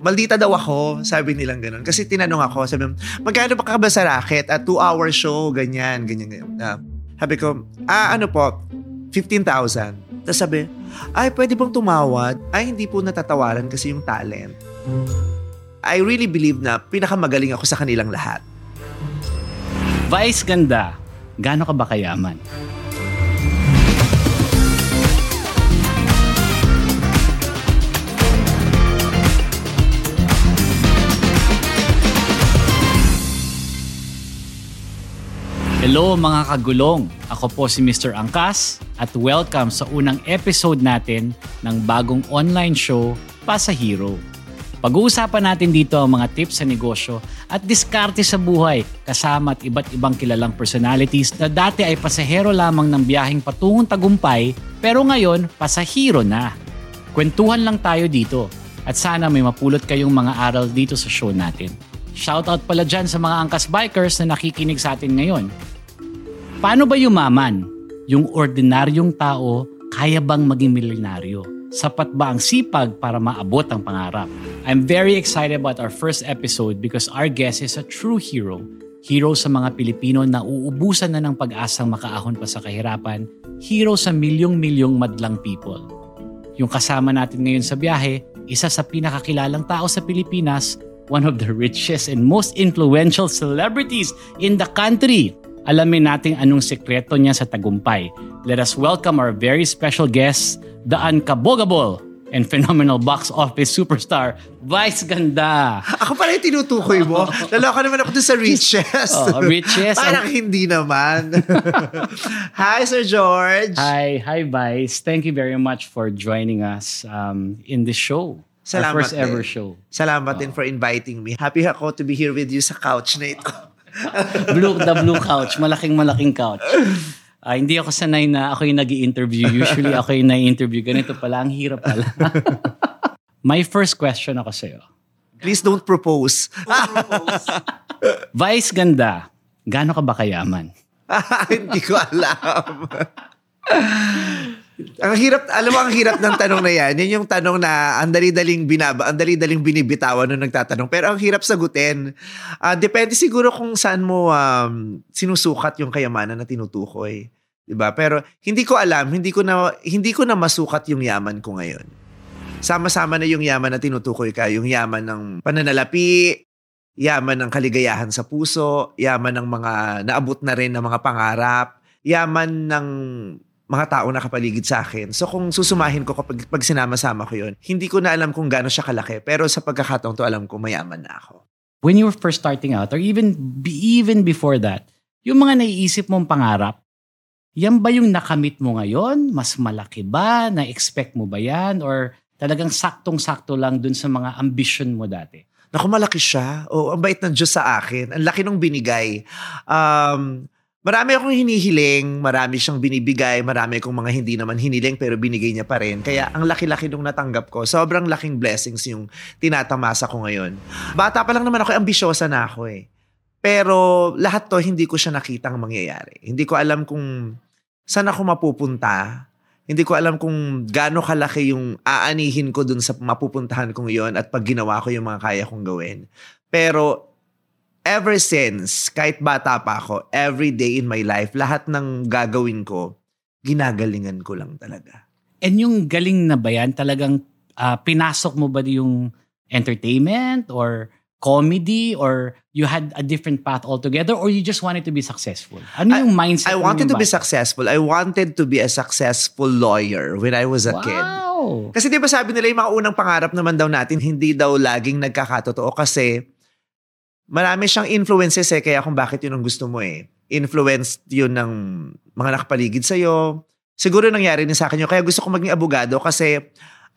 Maldita daw ako, sabi nilang ganun. Kasi tinanong ako, sabi mo, magkano pa ka ba sa racket? At 2-hour show, ganyan. Sabi ko, ano po, 15,000. Tapos sabi, ay, pwede bang tumawad? Ay, hindi po natatawaran kasi yung talent. I really believe na pinakamagaling ako sa kanilang lahat. Vice Ganda, gaano ka ba kayaman? Hello mga kagulong! Ako po si Mr. Angkas at welcome sa unang episode natin ng bagong online show, Pasahero. Pag-uusapan natin dito ang mga tips sa negosyo at diskarte sa buhay kasama at iba't ibang kilalang personalities na dati ay pasahero lamang ng biyaheng patungong tagumpay pero ngayon pasahero na. Kwentuhan lang tayo dito at sana may mapulot kayong mga aral dito sa show natin. Shoutout pala dyan sa mga angkas bikers na nakikinig sa atin ngayon. Paano ba yumaman? Yung ordinaryong tao, kaya bang maging milyonaryo? Sapat ba ang sipag para maabot ang pangarap? I'm very excited about our first episode because our guest is a true hero. Hero sa mga Pilipino na uubusan na ng pag-asang makaahon pa sa kahirapan. Hero sa milyong-milyong madlang people. Yung kasama natin ngayon sa biyahe, isa sa pinakakilalang tao sa Pilipinas, one of the richest and most influential celebrities in the country. Alamin natin anong sekreto niya sa tagumpay. Let us welcome our very special guest, the Unkabogable and Phenomenal Box Office Superstar, Vice Ganda. Ako pala yung tinutukoy mo. Lalaka naman ako dun sa richest. Richest. Parang hindi naman. Hi, Sir George. Hi, Vice. Thank you very much for joining us in this show. Salamat. Our first ever show. Salamat din for inviting me. Happy ako to be here with you sa couch na ito. Blue couch. Malaking couch. Hindi ako sanay na ako yung nag-i-interview. Usually ako yung na-interview. Ganito pala. Ang hirap pala. My first question ako sa'yo. Please don't propose. Vice Ganda, gaano ka ba kayaman? Hindi ko alam. Ang hirap ng tanong na yan. Yan yung tanong na ang dali-daling binibitawan nung nagtatanong. Pero ang hirap sagutin. Depende siguro kung saan mo sinusukat yung kayamanan na tinutukoy, 'di ba? Pero hindi ko alam, hindi ko na masukat yung yaman ko ngayon. Sama-sama na yung yaman na tinutukoy ka, yung yaman ng pananalapi, yaman ng kaligayahan sa puso, yaman ng mga naabot na rin na mga pangarap, yaman ng mga tao nakapaligid sa akin. So kung susumahin ko kapag sinama-sama ko yun, hindi ko na alam kung gaano siya kalaki. Pero sa pagkakataon to, alam ko mayaman na ako. When you were first starting out, or even before that, yung mga naiisip mong pangarap, yan ba yung nakamit mo ngayon? Mas malaki ba? Na-expect mo ba yan? Or talagang saktong-sakto lang dun sa mga ambition mo dati? Naku, malaki siya. O, ang bait ng Diyos sa akin. Ang laki nung binigay. Marami akong hinihiling, marami siyang binibigay, marami akong mga hindi naman hiniling pero binigay niya pa rin. Kaya ang laki-laki nung natanggap ko, sobrang laking blessings yung tinatamasa ko ngayon. Bata pa lang naman ako, ambisyosa na ako eh. Pero lahat to, hindi ko siya nakitang mangyayari. Hindi ko alam kung saan ako mapupunta. Hindi ko alam kung gaano kalaki yung aanihin ko dun sa mapupuntahan kong yon at pag ginawa ko yung mga kaya kong gawin. Pero ever since, kahit bata pa ako, every day in my life, lahat ng gagawin ko, ginagalingan ko lang talaga. And yung galing na ba yan, talagang pinasok mo ba yung entertainment or comedy or you had a different path altogether or you just wanted to be successful? Ano yung mindset? I wanted to be successful. I wanted to be a successful lawyer when I was a kid. Kasi di ba sabi nila yung mga unang pangarap naman daw natin, hindi daw laging nagkakatotoo kasi marami siyang influences eh, kaya kung bakit yun ang gusto mo eh. Influenced yun ng mga nakapaligid sa'yo. Siguro nangyari din sa akin yun. Kaya gusto ko maging abogado kasi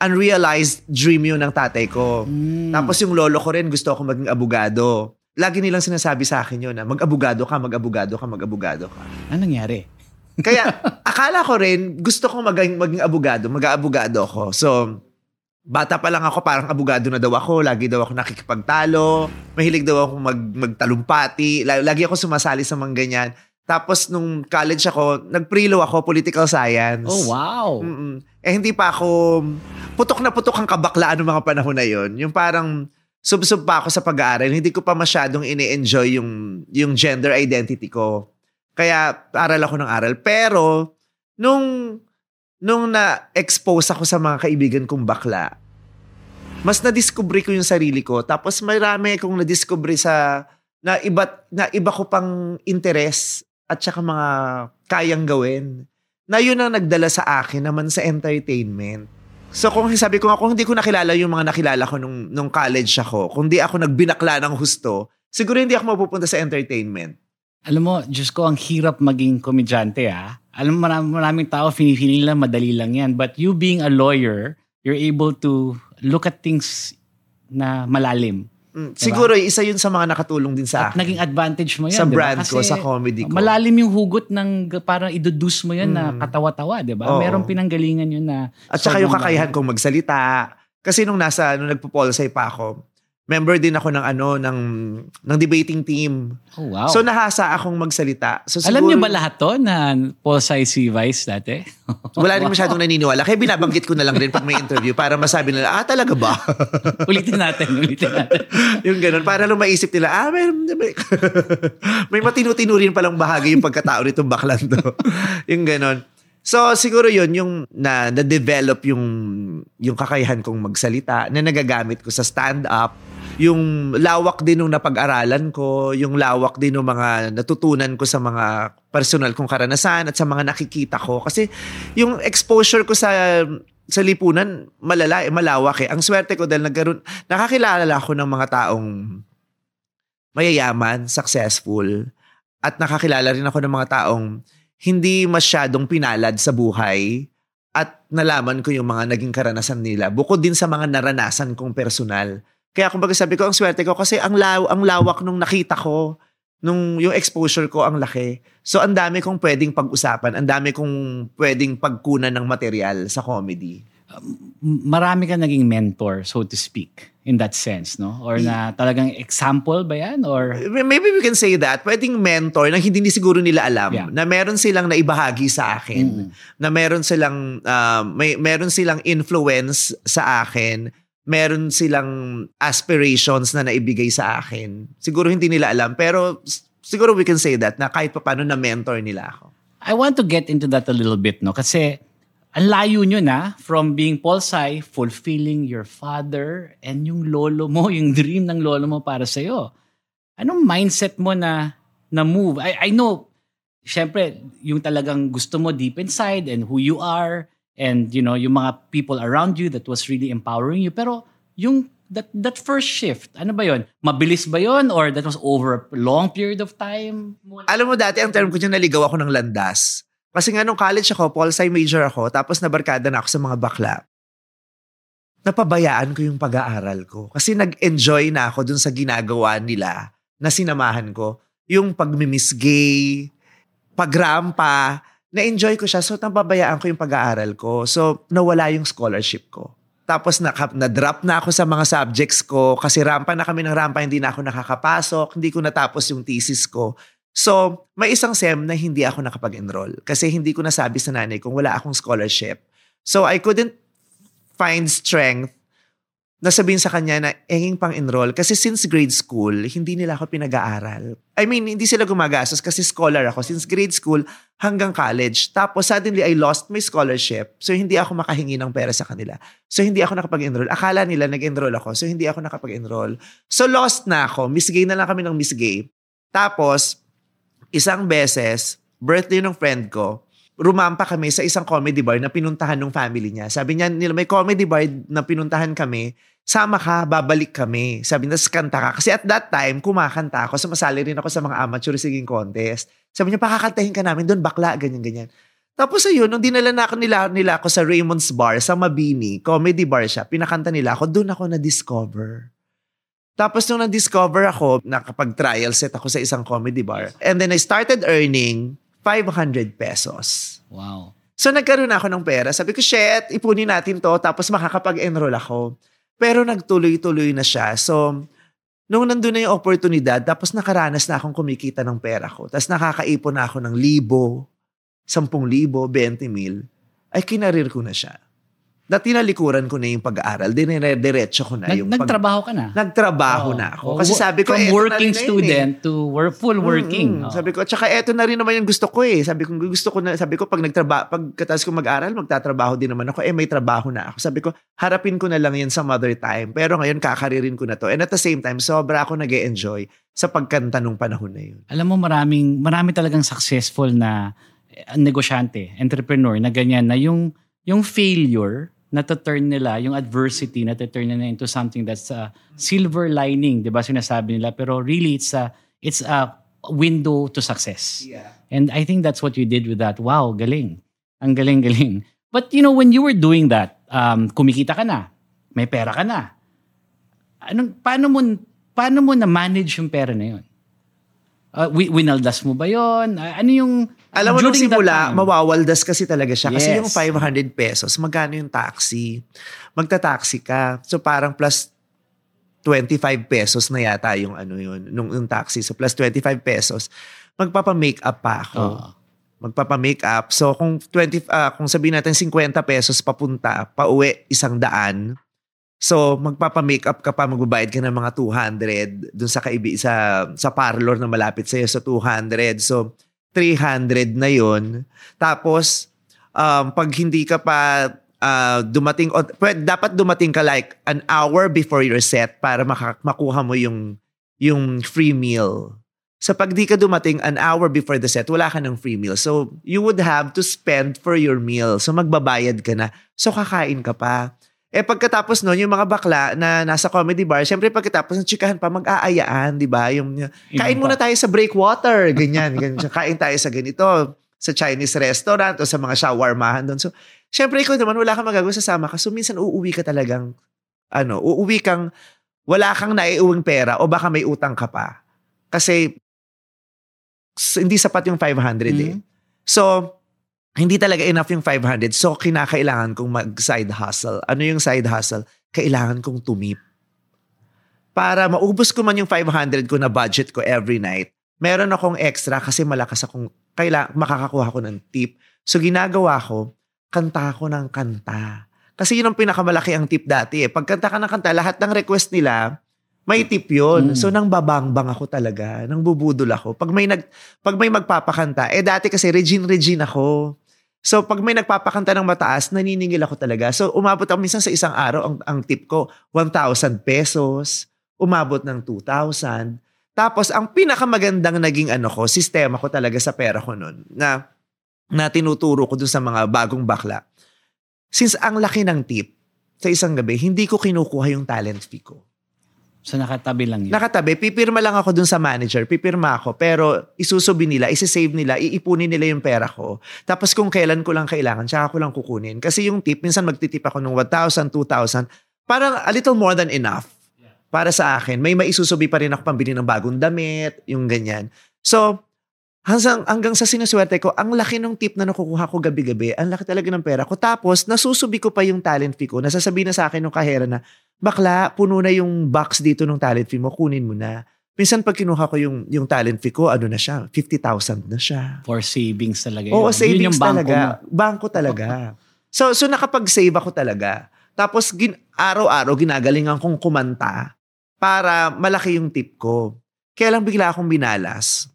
unrealized dream yun ng tatay ko. Tapos yung lolo ko rin gusto ko maging abogado. Lagi nilang sinasabi sa akin yun na mag-abogado ka. Ano nangyari? Kaya akala ko rin gusto ko maging abogado. Mag-abogado ko. So bata pa lang ako, parang abogado na daw ako. Lagi daw ako nakikipagtalo. Mahilig daw ako magtalumpati. Lagi ako sumasali sa mga ganyan. Tapos nung college ako, nag-prelo ako, political science. Oh, wow. Mm-mm. Eh hindi pa ako, putok na putok ang kabaklaan ng mga panahon na yon. Yung parang sub-sub pa ako sa pag-aaral. Hindi ko pa masyadong ini-enjoy yung gender identity ko. Kaya aral ako ng aral. Pero nung na-expose ako sa mga kaibigan kong bakla, mas na-discover ko yung sarili ko. Tapos marami akong na-discover sa na iba ko pang interes at saka mga kayang gawin na yun ang nagdala sa akin naman sa entertainment. So kung sabi ko nga, kung hindi ko nakilala yung mga nakilala ko nung college ako, kung di ako nagbinakla ng husto, siguro hindi ako mapupunta sa entertainment. Alam mo, Diyos ko, ang hirap maging komedyante ha. Alam mo, maraming tao, finifiling lang, madali lang yan. But you being a lawyer, you're able to look at things na malalim. Diba? Siguro, isa yun sa mga nakatulong din sa akin. At naging advantage mo yun. Sa diba? Brand kasi, ko, sa comedy ko. Malalim yung hugot ng parang iduduce mo yun na katawa-tawa, diba? Oo. Merong pinanggalingan yun na... At saka yung kakayahan kong magsalita. Kasi nung nagpo-polsay pa ako, member din ako ng debating team. Oh, wow. So, nahasa akong magsalita. So, siguro, alam niyo ba lahat to na polsay si Vice dati? Wala rin masyadong naniniwala. Kaya binabanggit ko na lang rin pag may interview para masabi nila, talaga ba? Ulitin natin. Yung ganun. Para lang maisip nila, may matinu-tinu rin palang bahagi yung pagkatao nitong baklan to. Yung ganun. So, siguro yun, yung na-develop yung kakayahan kong magsalita na nagagamit ko sa stand-up. Yung lawak din ng napag-aralan ko, yung lawak din ng mga natutunan ko sa mga personal kong karanasan at sa mga nakikita ko. Kasi yung exposure ko sa lipunan, malawak eh. Ang swerte ko dahil nakakilala ako ng mga taong mayayaman, successful, at nakakilala rin ako ng mga taong hindi masyadong pinalad sa buhay at nalaman ko yung mga naging karanasan nila bukod din sa mga naranasan kong personal. Kaya kumbaga sabi ko, ang swerte ko kasi ang lawak nung nakita ko, nung yung exposure ko ang laki. So ang dami kong pwedeng pag-usapan, ang dami kong pwedeng pagkunan ng material sa comedy. Marami kang naging mentor, so to speak, in that sense, no? Or na talagang example ba yan? Or... Maybe we can say that. Pwedeng mentor na hindi siguro nila alam. Yeah. Na meron silang naibahagi sa akin. Mm. Na meron silang, meron silang influence sa akin. Meron silang aspirations na naibigay sa akin. Siguro hindi nila alam. Pero siguro we can say that na kahit paano na mentor nila ako. I want to get into that a little bit, no? Kasi ang layo nyo na from being polsai, fulfilling your father and yung lolo mo, yung dream ng lolo mo para sa'yo. Anong mindset mo na move? I know, syempre, yung talagang gusto mo deep inside and who you are and, you know, yung mga people around you that was really empowering you. Pero yung that first shift, ano ba yon? Mabilis ba yon? Or that was over a long period of time? Alam mo dati, ang term ko dyan, naligaw ako ng landas. Kasi nga nung college ako, pol-sci major ako, tapos nabarkada na ako sa mga bakla. Napabayaan ko yung pag-aaral ko. Kasi nag-enjoy na ako dun sa ginagawa nila na sinamahan ko. Yung pag-miss gay, pag-rampa, na-enjoy ko siya. So, napabayaan ko yung pag-aaral ko. So, nawala yung scholarship ko. Tapos, na-drop na ako sa mga subjects ko. Kasi rampa na kami ng rampa, hindi na ako nakakapasok. Hindi ko natapos yung thesis ko. So, may isang SEM na hindi ako nakapag-enroll kasi hindi ko nasabi sa nanay kung wala akong scholarship. So, I couldn't find strength na sabihin sa kanya na enging pang-enroll kasi since grade school, hindi nila ako pinag-aaral. I mean, hindi sila gumagastos kasi scholar ako since grade school hanggang college. Tapos, suddenly, I lost my scholarship. So, hindi ako makahingi ng pera sa kanila. So, hindi ako nakapag-enroll. Akala nila nag-enroll ako. So, hindi ako nakapag-enroll. So, lost na ako. Misgay na lang kami ng misgay. Tapos, isang beses, birthday ng friend ko, rumampa kami sa isang comedy bar na pinuntahan ng family niya. Sabi niya, may comedy bar na pinuntahan kami, sama ka, babalik kami. Sabi niya, kanta ka. Kasi at that time, kumakanta ako. Sumasali rin ako sa mga amateur singing contest. Sabi niya, pakakantahin ka namin doon, bakla, ganyan-ganyan. Tapos ayun, nung dinala na nila ako sa Raymond's Bar, sa Mabini, comedy bar siya, pinakanta nila ako, doon ako na-discover. Tapos nung na-discover ako, nakapag-trial set ako sa isang comedy bar. And then I started earning 500 pesos. Wow. So nagkaroon ako ng pera. Sabi ko, shit, ipunin natin to. Tapos makakapag-enroll ako. Pero nagtuloy-tuloy na siya. So Nung nandun na yung oportunidad, tapos nakaranas na akong kumikita ng pera ko, tapos nakakaipon na ako ng 1,000, 10,000, 20,000, ay kinarir ko na siya. Na tinalikuran ko na yung pag-aaral. Diretso ko na yung... Nagtrabaho ka na? Nagtrabaho na ako. Kasi sabi ko... From working student to full working. Sabi ko, tsaka eto na rin naman yung gusto ko eh. Sabi ko, pag nagtrabaho, pagkatapos ko mag-aral, magtatrabaho din naman ako. Eh, may trabaho na ako. Sabi ko, harapin ko na lang yan some other time. Pero ngayon, kakaririn ko na to. And at the same time, sobra ako nag-e-enjoy sa pagkanta nung panahon na yun. Alam mo, marami talagang successful na negosyante, entrepreneur na ganyan na yung failure nata-turn nila, yung adversity nata-turn nila into something that's a silver lining, 'di ba sinasabi nila, pero really it's a window to success. Yeah. And I think that's what you did with that. Wow, galing. Ang galing. But you know, when you were doing that, kumikita ka na, may pera ka na. Paano mo na manage yung pera na 'yon? Winaldas mo ba yun? Ano yung... Alam mo, nung simula, mawawaldas kasi talaga siya. Yes. Kasi yung 500 pesos, magkano yung taxi? Magta-taxi ka. So parang plus 25 pesos na yata yung ano yun, yung taxi. So plus 25 pesos, magpapa-makeup pa ako. Magpapa-makeup. So kung sabihin natin 50 pesos papunta, pauwi 100. So, magpapa-makeup ka pa, magbabayad ka ng mga 200 dun sa parlor na malapit sa'yo, sa 200. So, 300 na yon. Tapos, pag hindi ka pa dumating, dapat dumating ka like an hour before your set para makuha mo yung free meal. So, pag di ka dumating an hour before the set, wala ka ng free meal. So, you would have to spend for your meal. So, magbabayad ka na. So, kakain ka pa. Eh pagkatapos noon, yung mga bakla na nasa comedy bar, syempre pagkatapos ng chikahan pa, mag-aayaan, di ba? Kain muna tayo sa breakwater, ganyan. Kain tayo sa ganito, sa Chinese restaurant o sa mga shawarmahan doon. So, syempre ikaw naman, wala kang magagawa, sasama ka. So, minsan uuwi ka talagang, wala kang naiuwing pera o baka may utang ka pa. Kasi, hindi sapat yung 500 eh. So, hindi talaga enough yung 500. So, kinakailangan kong mag-side hustle. Ano yung side hustle? Kailangan kong tumip. Para maubos ko man yung 500 ko na budget ko every night, meron akong extra kasi malakas akong makakakuha ko ng tip. So, ginagawa ko, kanta ko ng kanta. Kasi yun ang pinakamalaki ang tip dati eh. Pagkanta ka ng kanta, lahat ng request nila, may tip yun. So, nang babangbang ako talaga. Nang bubudol ako. Pag may magpapakanta, dati kasi Regine ako. So, pag may nagpapakanta ng mataas, naniningil ako talaga. So, umabot ako minsan sa isang araw, ang tip ko, 1,000 pesos. Umabot ng 2,000. Tapos, ang pinakamagandang naging sistema ko talaga sa pera ko nun, na tinuturo ko dun sa mga bagong bakla. Since ang laki ng tip, sa isang gabi, hindi ko kinukuha yung talent fee ko. So, nakatabi lang yun? Nakatabi. Pipirma lang ako dun sa manager. Pipirma ako. Pero, isusubi nila, isisave nila, iipunin nila yung pera ko. Tapos, kung kailan ko lang kailangan, tsaka ko lang kukunin. Kasi yung tip, minsan magtitip ako ng 1,000, 2,000. Parang a little more than enough. Para sa akin. May maisusubi pa rin ako pambili ng bagong damit, yung ganyan. So, hanggang sa sinuswerte ko, ang laki ng tip na nakukuha ko gabi-gabi, ang laki talaga ng pera ko. Tapos, nasusubi ko pa yung talent fee ko. Nasasabi na sa akin ng kahera na, bakla, puno na yung box dito ng talent fee mo, kunin mo na. Minsan pag kinuha ko yung talent fee ko, na siya, 50,000 na siya. For savings talaga yun. Oo, savings yun talaga. Bangko talaga. So, nakapag-save ako talaga. Tapos, araw-araw, ginagalingan kong kumanta para malaki yung tip ko. Kaya lang bigla akong binalas.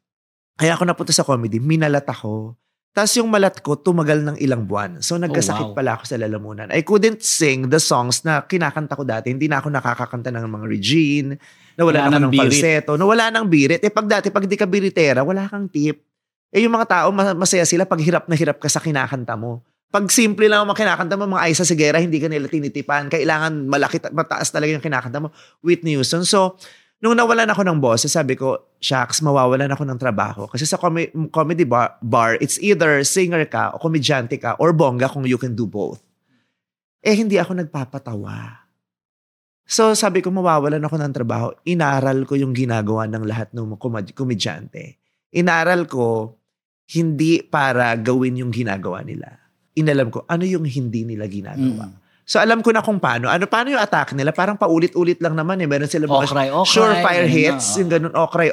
Kaya ako napunta sa comedy, minalat ako. Tapos yung malat ko, tumagal ng ilang buwan. So nagkasakit pala ako sa lalamunan. I couldn't sing the songs na kinakanta ko dati. Hindi na ako nakakakanta ng mga Regine, nawala na ako ng falsetto, nawala ng birit. Pag di ka biritera, wala kang tip. Yung mga tao, masaya sila pag hirap na hirap ka sa kinakanta mo. Pag simple lang ang kinakanta mo, mga Isa Sigera, hindi ka nila tinitipan. Kailangan mataas talaga yung kinakanta mo. Whitney Houston. So, nung nawalan ako ng boss, sabi ko, shucks, mawawalan ako ng trabaho. Kasi sa comedy bar, it's either singer ka o komedyante ka or bongga kung you can do both. Hindi ako nagpapatawa. So sabi ko, mawawalan ako ng trabaho. Inaral ko yung ginagawa ng lahat ng komedyante. Inaral ko, hindi para gawin yung ginagawa nila. Inalam ko, ano yung hindi nila ginagawa. So alam ko na kung paano. Paano yung attack nila? Parang paulit-ulit lang naman eh. Meron sila mga surefire hits, yung ganun, okray.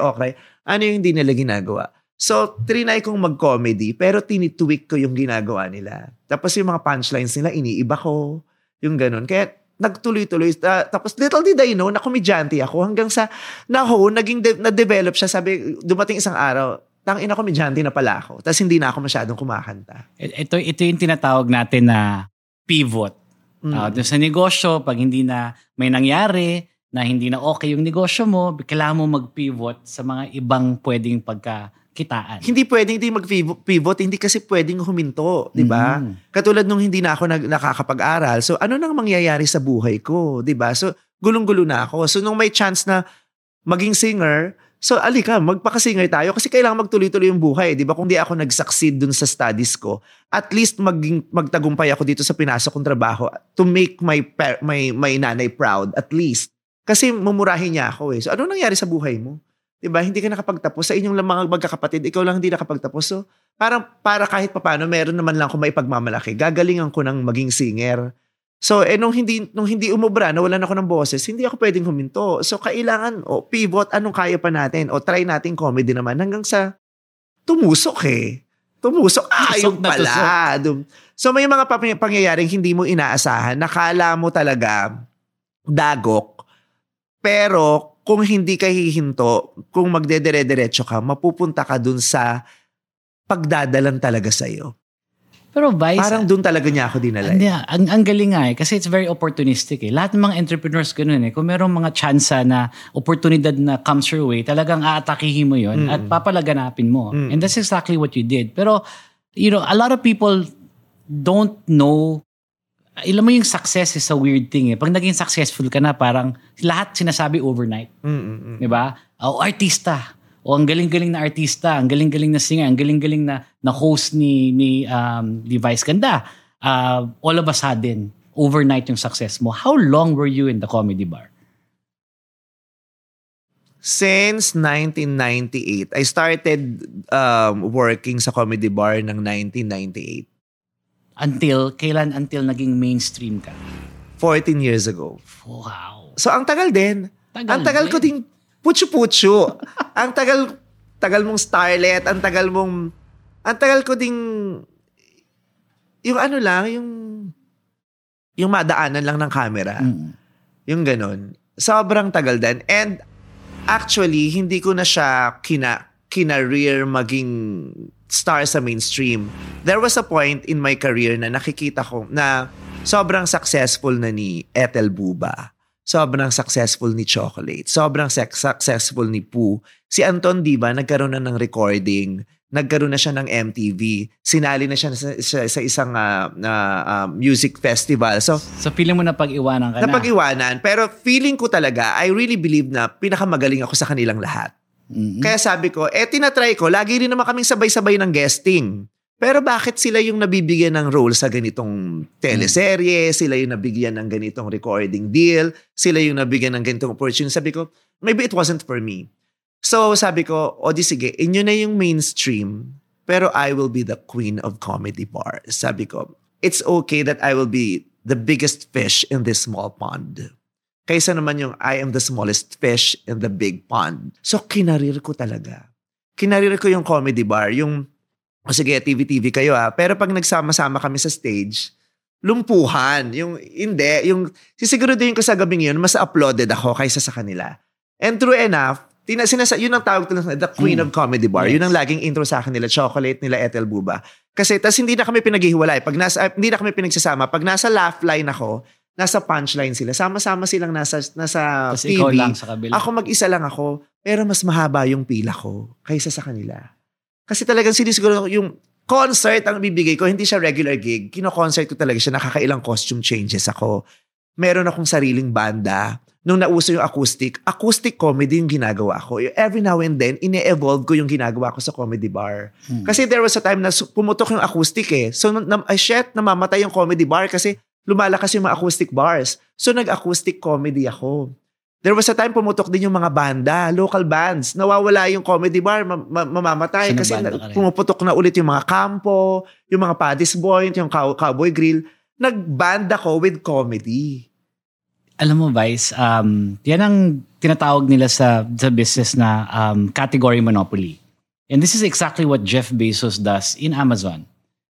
Ano yung hindi nila ginagawa? So, trinay kong mag-comedy, pero tinitweak ko yung ginagawa nila. Tapos yung mga punchlines nila, iniiba ko. Yung ganun. Kaya, nagtuloy-tuloy. Tapos, little did I know, na komedyante ako. Hanggang sa, na-develop siya. Sabi, dumating isang araw, tangina, komedyante na pala ako. Tapos, hindi na ako masyadong kumakanta. Ito yung tinatawag natin na pivot. Doon sa negosyo, pag hindi na may nangyari, na hindi na okay yung negosyo mo, kailangan mo mag-pivot sa mga ibang pwedeng pagkakitaan. Hindi pwedeng hindi mag-pivot, hindi kasi pwedeng huminto, di ba? Katulad nung hindi na ako nakakapag-aral. So ano nang mangyayari sa buhay ko, di ba? So gulong-gulo na ako. So nung may chance na maging singer, so alika, magpaka-singer tayo kasi kailangan magtuloy-tuloy yung buhay, di ba? Kung di ako nag-succeed dun sa studies ko, at least magtagumpay ako dito sa pinasok kong trabaho to make my nanay proud, at least. Kasi mumurahin niya ako eh. So ano nangyari sa buhay mo? Diba? Hindi ka nakapagtapos. Sa inyong mga magkakapatid, ikaw lang hindi nakapagtapos. So, parang para kahit papano, meron naman lang ako may pagmamalaki. Gagalingan ko ng maging singer. So, nung hindi umubra, nawalan ako ng boses, hindi ako pwedeng huminto. So, kailangan, pivot, anong kaya pa natin? Try natin comedy naman. Hanggang sa, tumusok. Ayun pala. So, may mga pangyayaring hindi mo inaasahan. Nakala mo talaga, dagok. Pero, kung hindi ka hihinto, kung magdedire-diretso ka, mapupunta ka dun sa pagdadalan talaga sa'yo. Pero Vice, parang dun talaga niya ako dinala. Ang galing nga eh. Kasi it's very opportunistic eh. Lahat ng mga entrepreneurs ganun eh. Kung merong mga chance na oportunidad na comes your way, talagang aatakihin mo yon at papalaganapin mo. And that's exactly what you did. Pero, you know, a lot of people don't know. Alam mo yung success is a weird thing eh. Pag naging successful ka na, parang lahat sinasabi overnight. Diba? O artista. O ang galing-galing na artista. Ang galing-galing na singer. Ang galing-galing na host ni Vice Ganda. All of a sudden, overnight yung success mo. How long were you in the comedy bar? Since 1998. I started working sa comedy bar ng 1998. Until naging mainstream ka? 14 years ago. Wow. So, ang tagal din. Ang tagal ko ding putyo-putyo. Ang tagal mong starlet. Ang tagal ko ding yung ano lang, yung madaanan lang ng camera. Yung ganun. Sobrang tagal din. And actually, hindi ko na siya kinareer maging star sa mainstream. There was a point in my career na nakikita ko na sobrang successful na ni Ethel Booba. Sobrang successful ni Chocolate. Sobrang successful ni Poo. Si Anton, di ba, nagkaroon na ng recording. Nagkaroon na siya ng MTV. Sinali na siya sa isang music festival. So feeling mo napag-iwanan ka na? Napag-iwanan. Pero feeling ko talaga, I really believe na pinakamagaling ako sa kanilang lahat. Kaya sabi ko, tinatry ko. Lagi rin naman kaming sabay-sabay ng guesting. Pero bakit sila yung nabibigyan ng role sa ganitong teleserye? Sila yung nabigyan ng ganitong recording deal? Sila yung nabigyan ng ganitong opportunity? Sabi ko, maybe it wasn't for me. So sabi ko, sige, inyo na yung mainstream, pero I will be the queen of comedy bars. Sabi ko, it's okay that I will be the biggest fish in this small pond. Kaysa naman yung I am the smallest fish in the big pond. So, kinarir ko talaga. Kinarir ko yung comedy bar. Yung, sige, TV kayo ha. Pero pag nagsama-sama kami sa stage, lumpuhan. Yung, hindi. Yung, sisiguruduhin ko sa gabing yun, mas applauded ako kaysa sa kanila. And true enough, yun ang tawag talaga, the queen of comedy bar. Yes. Yun ang laging intro sa akin nila, Chocolate, nila Ethel Booba. Kasi, tas hindi na kami pinaghihiwalay. Hindi na kami pinagsasama. Pag nasa laugh line ako, nasa punchline sila. Sama-sama silang nasa TV. Ikaw lang sa kabila. Ako mag-isa lang ako, pero mas mahaba yung pila ko kaysa sa kanila. Kasi talagang sinisiguro yung concert ang bibigay ko, hindi siya regular gig. Kino-concert ko talaga siya, nakakailang costume changes ako. Meron akong sariling banda. Nung nauso yung acoustic comedy yung ginagawa ko. Every now and then, ine-evolve ko yung ginagawa ko sa comedy bar. Kasi there was a time na pumutok yung acoustic eh. So, namamatay yung comedy bar kasi lumalakas yung mga acoustic bars. So, nag-acoustic comedy ako. There was a time pumutok din yung mga banda, local bands. Nawawala yung comedy bar, mamamatay. Kasi pumuputok na ulit yung mga kampo, yung mga Paddy's Point, yung Cowboy Grill. nag-band ako with comedy. Alam mo, Vice, yan ang tinatawag nila sa business na category monopoly. And this is exactly what Jeff Bezos does in Amazon.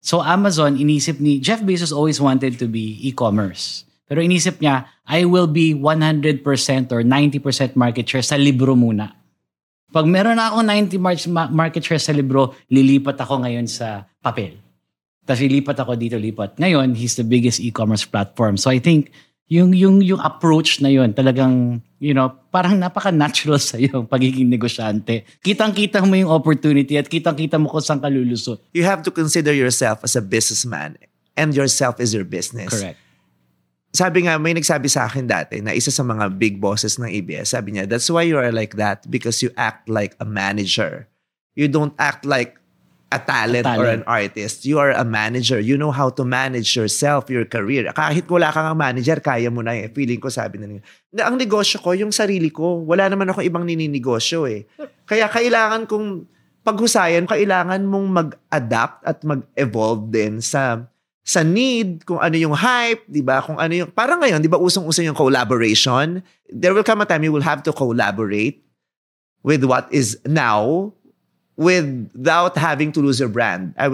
So Amazon, inisip ni Jeff Bezos always wanted to be e-commerce. Pero inisip niya, I will be 100% or 90% market share sa libro muna. Pag meron na ako 90% market share sa libro, lilipat ako ngayon sa papel. Tapos lilipat ako dito, lipat. Ngayon, he's the biggest e-commerce platform. So I think yung approach na yun, talagang, you know, parang napaka-natural sa yung pagiging negosyante. Kitang-kita mo yung opportunity at kitang-kita mo kung saan ka lulusot. You have to consider yourself as a businessman and yourself is your business. Correct. Sabi nga, may nagsabi sa akin dati na isa sa mga big bosses ng EBS, sabi niya, that's why you are like that because you act like a manager. You don't act like a talent or an artist. You are a manager. You know how to manage yourself, your career. Kahit wala kang manager, kaya mo na eh. Feeling ko, sabi na niya. Ang negosyo ko, yung sarili ko, wala naman ako ibang nininegosyo eh. Kaya kailangan kong paghusayan, kailangan mong mag-adapt at mag-evolve din sa need, kung ano yung hype, di ba? Kung ano yung... Parang ngayon, di ba, usong-usong yung collaboration. There will come a time you will have to collaborate with what is now, without having to lose your brand. I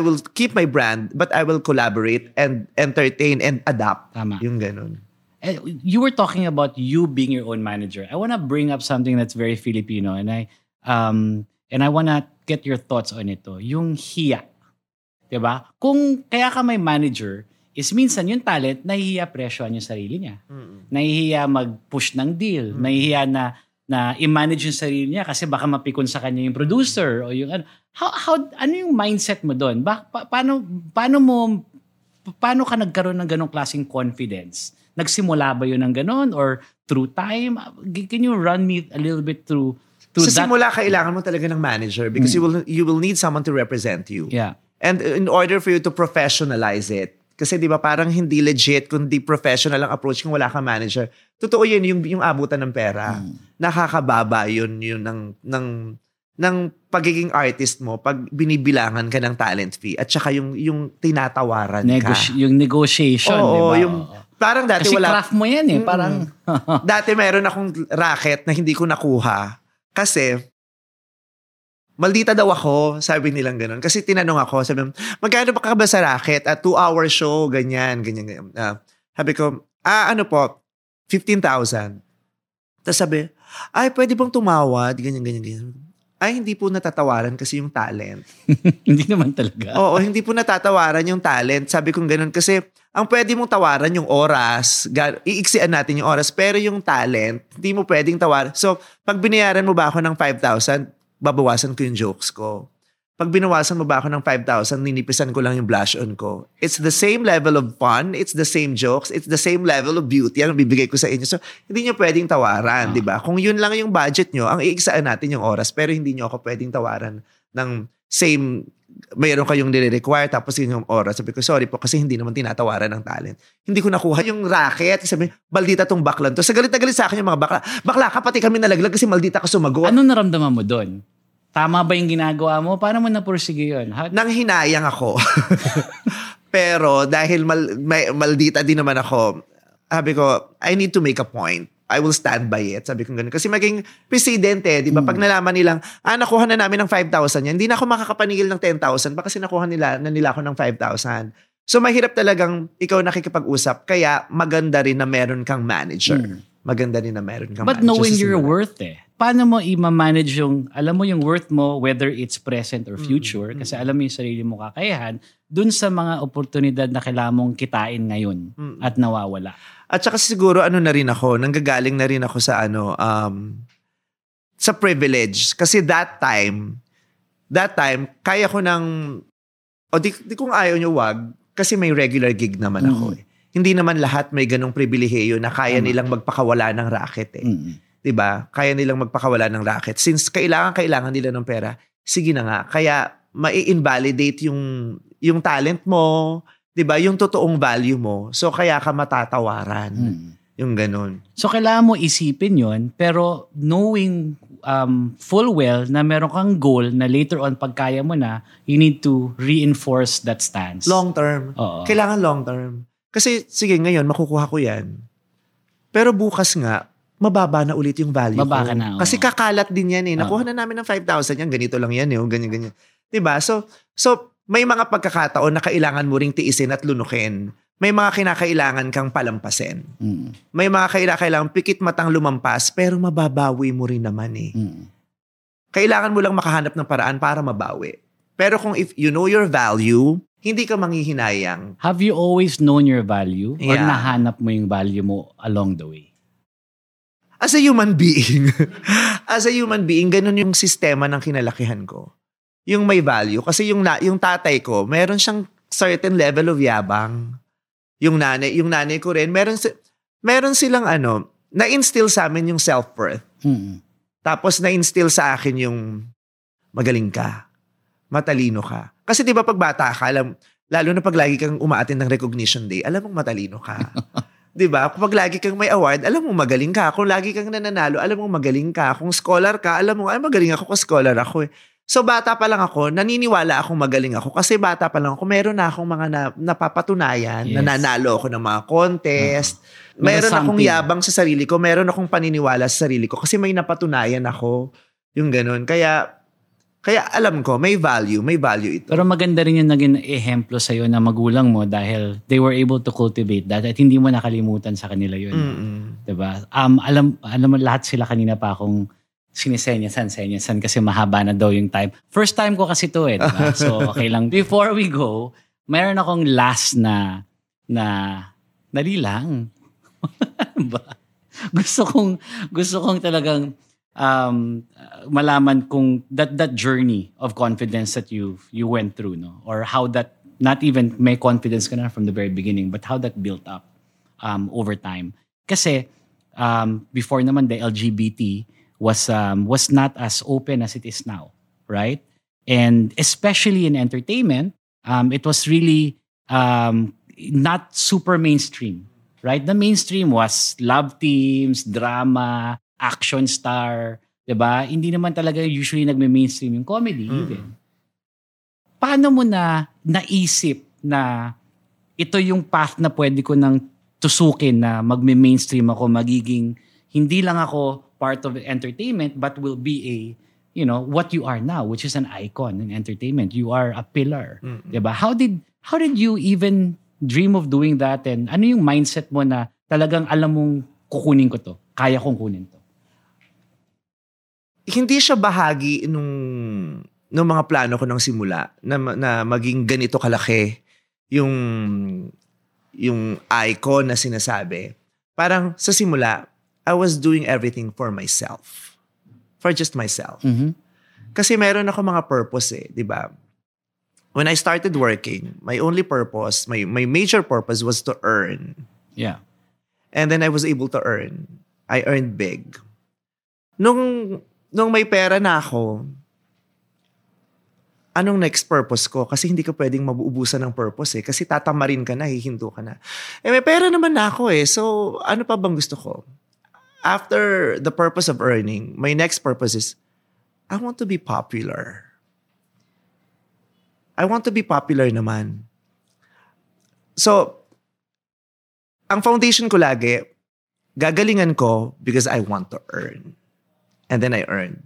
will keep my brand, but I will collaborate and entertain and adapt. Tama. Yung ganun. You were talking about you being your own manager. I want to bring up something that's very Filipino, and I want to get your thoughts on ito. Yung hiya. Diba? Kung kaya ka may manager, is minsan yung talent, nahihiya presyohan yung sarili niya. Mm-hmm. Nahihiya mag-push ng deal. Mm-hmm. Nahihiya na i-manage yung sarili niya kasi baka mapikon sa kanya yung producer o yung ano. How ano yung mindset mo doon? Paano ka nagkaroon ng ganong klaseng confidence? Nagsimula ba yun ng ganon or through time? Can you run me a little bit through that? Sa simula, kailangan mo talaga ng manager because you will need someone to represent you. Yeah. And in order for you to professionalize it, kasi di ba parang hindi legit kundi professional ang approach kung wala kang manager. Totoo yun, yung abutan ng pera. Nakakababa yun ng pagiging artist mo pag binibilangan ka ng talent fee at saka yung tinatawaran ka. Yung negotiation, di ba? Yung, parang dati kasi wala. Kasi craft mo yan eh. Parang, dati meron akong racket na hindi ko nakuha kasi maldita daw ako, sabi nilang gano'n. Kasi tinanong ako, sabi nilang, magkano ba ka sa racket? At 2-hour show, ganyan. Sabi ko, ano po, 15,000. Tapos sabi, ay, pwede bang tumawad? Ganyan. Ay, hindi po natatawaran kasi yung talent. Hindi naman talaga. Oo, hindi po natatawaran yung talent. Sabi kong gano'n kasi, ang pwede mong tawaran yung oras, iiksian natin yung oras, pero yung talent, hindi mo pwedeng tawaran. So, pag binayaran mo ba ako ng 5,000, babawasan ko yung jokes ko. Pag binawasan mo ba ako ng 5,000, ninipisan ko lang yung blush on ko. It's the same level of fun, it's the same jokes, it's the same level of beauty ang bibigay ko sa inyo. So, hindi nyo pwedeng tawaran, di ba? Kung yun lang yung budget nyo, ang iiksaan natin yung oras, pero hindi nyo ako pwedeng tawaran ng same, mayroon kayong nire-require, tapos yun yung oras. Sabi ko, sorry po, kasi hindi naman tinatawaran ng talent. Hindi ko nakuha yung racket. Sabi, maldita tong baklan to. Sa galit sa akin yung mga bakla ka, pati kami nalaglag kasi maldita ka sumagot. Ano naramdaman mo doon? Tama ba yung ginagawa mo? Paano mo napursige yun? Nang hinayang ako. Pero dahil maldita din naman ako, sabi ko, I need to make a point. I will stand by it. Sabi ko ganun. Kasi maging presidente, di ba? Pag nalaman nilang, nakuha na namin ng 5,000 yan, hindi na ako makakapanigil ng 10,000 pa kasi nakuha nila ako ng 5,000. So mahirap talagang ikaw nakikipag-usap. Kaya maganda rin na meron kang manager. Maganda rin na meron kang manager. But knowing your worth eh. Paano mo i-manage yung, alam mo yung worth mo, whether it's present or future, kasi alam mo yung sarili mo kakayahan, dun sa mga oportunidad na kailangan mong kitain ngayon at nawawala. At saka siguro ano na rin ako, nanggagaling na rin ako sa sa privilege. Kasi that time, kaya ko ng, di kung ayaw nyo wag, kasi may regular gig naman ako eh. Hindi naman lahat may ganong pribilehiyo na kaya nilang magpakawala ng racket eh. Diba? Kaya nilang magpakawala ng racket. Since kailangan nila ng pera, sige na nga. Kaya mai-invalidate yung talent mo, diba? Yung totoong value mo. So kaya ka matatawaran. Yung ganun. So kailangan mo isipin yun, pero knowing full well na meron kang goal na later on pagkaya mo na, you need to reinforce that stance. Long term. Oo. Kailangan long term. Kasi sige, ngayon makukuha ko yan. Pero bukas nga, mababa na ulit yung value ko. Na, oh. Kasi kakalat din yan eh. Nakuha na namin ng 5,000 yan. Ganito lang yan eh. Ganyan-ganyan. Diba? So, may mga pagkakataon na kailangan mo ring tiisin at lunukin. May mga kinakailangan kang palampasin. Mm. May mga kailangan pikit matang lumampas, pero mababawi mo rin naman eh. Mm. Kailangan mo lang makahanap ng paraan para mabawi. Pero kung if you know your value, hindi ka manghihinayang. Have you always known your value? Yeah. Or nahanap mo yung value mo along the way? As a human being, ganun yung sistema ng kinalakihan ko. Yung may value. Kasi yung tatay ko, meron siyang certain level of yabang. Yung nanay ko rin, meron silang na-instill sa amin yung self-worth. Hmm. Tapos na-instill sa akin yung magaling ka, matalino ka. Kasi di ba pag bata ka, lalo na pag lagi kang umaattend ng recognition day, alam mong matalino ka. Di ba? Pag lagi kang may award, alam mong magaling ka. Kung lagi kang nananalo, alam mong magaling ka. Kung scholar ka, alam mong magaling ako kung scholar ako eh. So bata pa lang ako, naniniwala akong magaling ako kasi bata pa lang ako, meron na akong mga napapatunayan, yes. Nananalo ako ng mga contest, meron akong yabang sa sarili ko, meron akong paniniwala sa sarili ko kasi may napatunayan ako, yung ganun. Kaya alam ko, may value ito. Pero maganda rin yung naging ehemplo sa'yo na magulang mo dahil they were able to cultivate that at hindi mo nakalimutan sa kanila yun. Mm-hmm. Diba? Alam mo, lahat sila kanina pa akong sinisenyasan kasi mahaba na daw yung time. First time ko kasi to eh. Diba? So okay lang. Before we go, mayroon akong last na nalilang. gusto kong talagang malaman kung that journey of confidence that you went through, no? Or how that, not even may confidence ka na from the very beginning, but how that built up over time. Kasi before naman the LGBT was not as open as it is now, right? And especially in entertainment, it was really not super mainstream, right? The mainstream was love teams, drama, action star, diba? Hindi naman talaga usually nagme-mainstream yung comedy even. Paano mo na naisip na ito yung path na pwede ko nang tusukin na magme-mainstream ako, magiging hindi lang ako part of entertainment but will be a, you know, what you are now, which is an icon in entertainment. You are a pillar. Mm-hmm. Diba? How did you even dream of doing that? And ano yung mindset mo na talagang alam mong kukunin ko to? Kaya kong kunin to? Hindi siya bahagi nung mga plano ko nang simula na maging ganito kalaki yung icon na sinasabi. Parang sa simula, I was doing everything for myself. For just myself. Mm-hmm. Kasi meron ako mga purpose eh, di ba? When I started working, my only purpose, my major purpose was to earn. Yeah. And then I was able to earn. I earned big. Nung may pera na ako, anong next purpose ko? Kasi hindi ka pwedeng mabuubusan ng purpose eh. Kasi tatamarin ka na, hihinto ka na. Eh may pera naman na ako eh. So ano pa bang gusto ko? After the purpose of earning, my next purpose is, I want to be popular. I want to be popular naman. So, ang foundation ko lagi, gagalingan ko because I want to earn. And then I earned.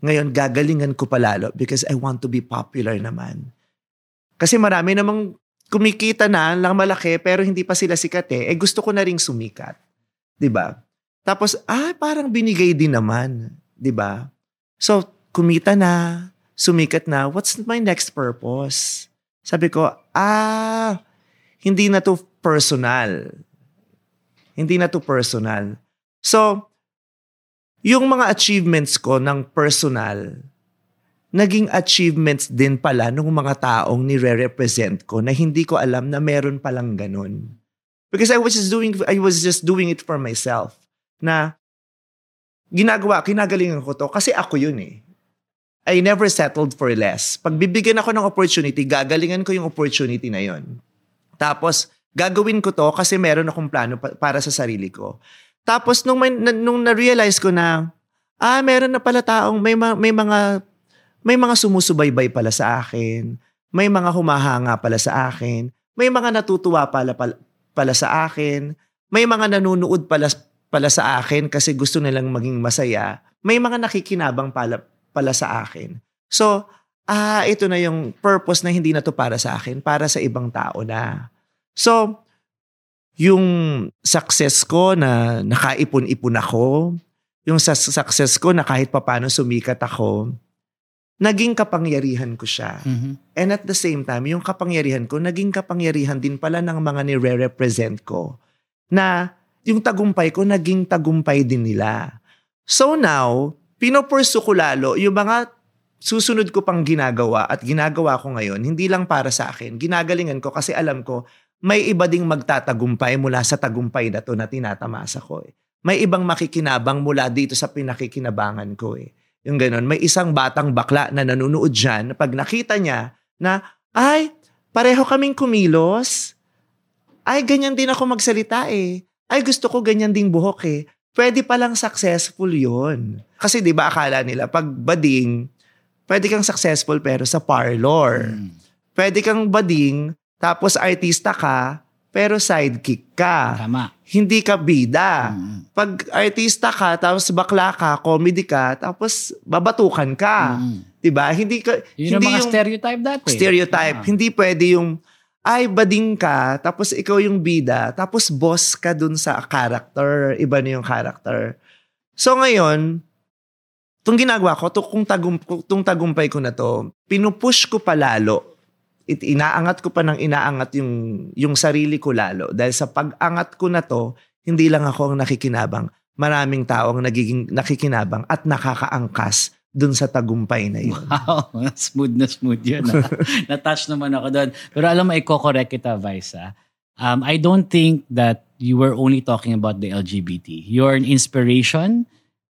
Ngayon, gagalingan ko palalo because I want to be popular naman. Kasi marami namang kumikita na lang malaki pero hindi pa sila sikat eh. Eh gusto ko na ring sumikat. Diba? Tapos, parang binigay din naman. Diba? So, kumita na, sumikat na, what's my next purpose? Sabi ko, hindi na to personal. So, yung mga achievements ko ng personal, naging achievements din pala ng mga taong nire-represent ko na hindi ko alam na meron palang ganun. Because I was just doing it for myself. Na kinagalingan ko to kasi ako yun eh. I never settled for less. Pag bibigyan ako ng opportunity, gagalingan ko yung opportunity na yun. Tapos, gagawin ko to kasi meron akong plano para sa sarili ko. Tapos, nung na-realize ko na, meron na pala taong, may mga sumusubaybay pala sa akin, may mga humahanga pala sa akin, may mga natutuwa pala pala sa akin. May mga nanonood pala sa akin kasi gusto nilang maging masaya. May mga nakikinabang pala sa akin. So, ito na yung purpose na hindi na to para sa akin, para sa ibang tao na. So, yung success ko na nakaipon-ipon ako, yung success ko na kahit papano sumikat ako, naging kapangyarihan ko siya. Mm-hmm. And at the same time, yung kapangyarihan ko, naging kapangyarihan din pala ng mga nire-represent ko. Na yung tagumpay ko, naging tagumpay din nila. So now, pinopursu ko lalo yung mga susunod ko pang ginagawa at ginagawa ko ngayon, hindi lang para sa akin. Ginagalingan ko kasi alam ko, may iba ding magtatagumpay mula sa tagumpay na to na tinatamasa ko eh. May ibang makikinabang mula dito sa pinakikinabangan ko eh. Yung ganun, may isang batang bakla na nanonood dyan, pag nakita niya na, ay, pareho kaming kumilos. Ay, ganyan din ako magsalita eh. Ay, gusto ko ganyan ding buhok eh. Pwede palang successful yun. Kasi di ba akala nila, pag bading, pwede kang successful pero sa parlor. Hmm. Pwede kang bading, tapos artista ka, pero sidekick ka. Tama. Hindi ka bida. Mm-hmm. Pag artista ka, tapos bakla ka, comedy ka, tapos babatukan ka. Mm-hmm. Diba? Hindi ka... Yun hindi yung stereotype dati. Stereotype. Yeah. Hindi pwede yung, ay, bading ka, tapos ikaw yung bida, tapos boss ka dun sa character. Iba na yung character. So ngayon, itong ginagawa ko, itong tagumpay ko na to, pinupush ko pa lalo. Inaangat ko pa ng inaangat yung sarili ko lalo. Dahil sa pag-angat ko na to, hindi lang ako ang nakikinabang. Maraming tao ang nagiging nakikinabang at nakakaangkas dun sa tagumpay na yun. Wow, smooth na smooth yun. Natouch naman ako dun. Pero alam mo, i-correct kita, Vice. I don't think that you were only talking about the LGBT. You're an inspiration,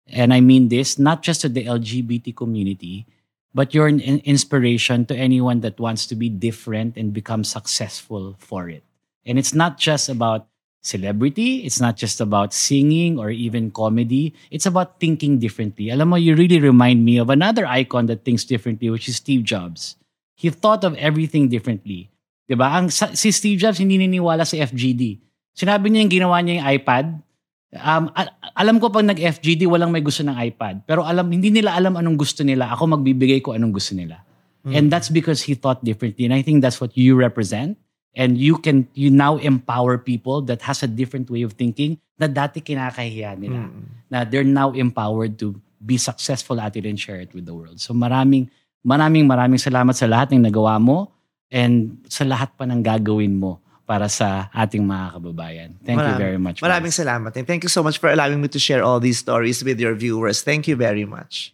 and I mean this, not just to the LGBT community, but you're an inspiration to anyone that wants to be different and become successful for it. And it's not just about celebrity. It's not just about singing or even comedy. It's about thinking differently. Alam mo, you really remind me of another icon that thinks differently, which is Steve Jobs. He thought of everything differently. Diba? Si Steve Jobs hindi niniwala sa FGD. Sinabi niya yung ginawa niya yung iPad. Alam ko pag nag-FGD, walang may gusto ng iPad. Pero hindi nila alam anong gusto nila. Ako magbibigay ko anong gusto nila. Mm. And that's because he thought differently. And I think that's what you represent. And you now empower people that has a different way of thinking na dati kinakahiya nila. Mm. Na they're now empowered to be successful at it and share it with the world. So maraming salamat sa lahat ng nagawa mo and sa lahat pa ng gagawin mo para sa ating mga kababayan. Thank you very much. Maraming salamat. And thank you so much for allowing me to share all these stories with your viewers. Thank you very much.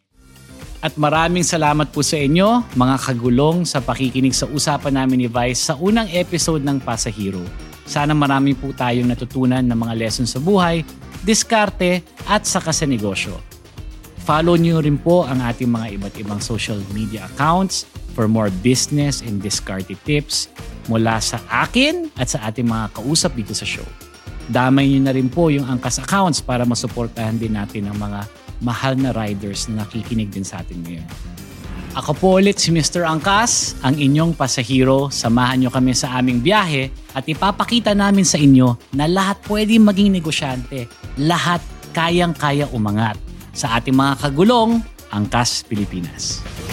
At maraming salamat po sa inyo, mga kagulong, sa pakikinig sa usapan namin ni Vice sa unang episode ng Pasahero. Sana marami po tayong natutunan ng mga lessons sa buhay, diskarte at saka sa negosyo. Follow nyo rin po ang ating mga iba't ibang social media accounts for more business and diskarte tips mula sa akin at sa ating mga kausap dito sa show. Damay nyo na rin po yung Angkas accounts para masuportahan din natin ang mga mahal na riders na nakikinig din sa atin ngayon. Ako po ulit si Mr. Angkas, ang inyong pasahero. Samahan nyo kami sa aming biyahe at ipapakita namin sa inyo na lahat pwede maging negosyante. Lahat kayang-kaya umangat. Sa ating mga kagulong, Angkas Pilipinas.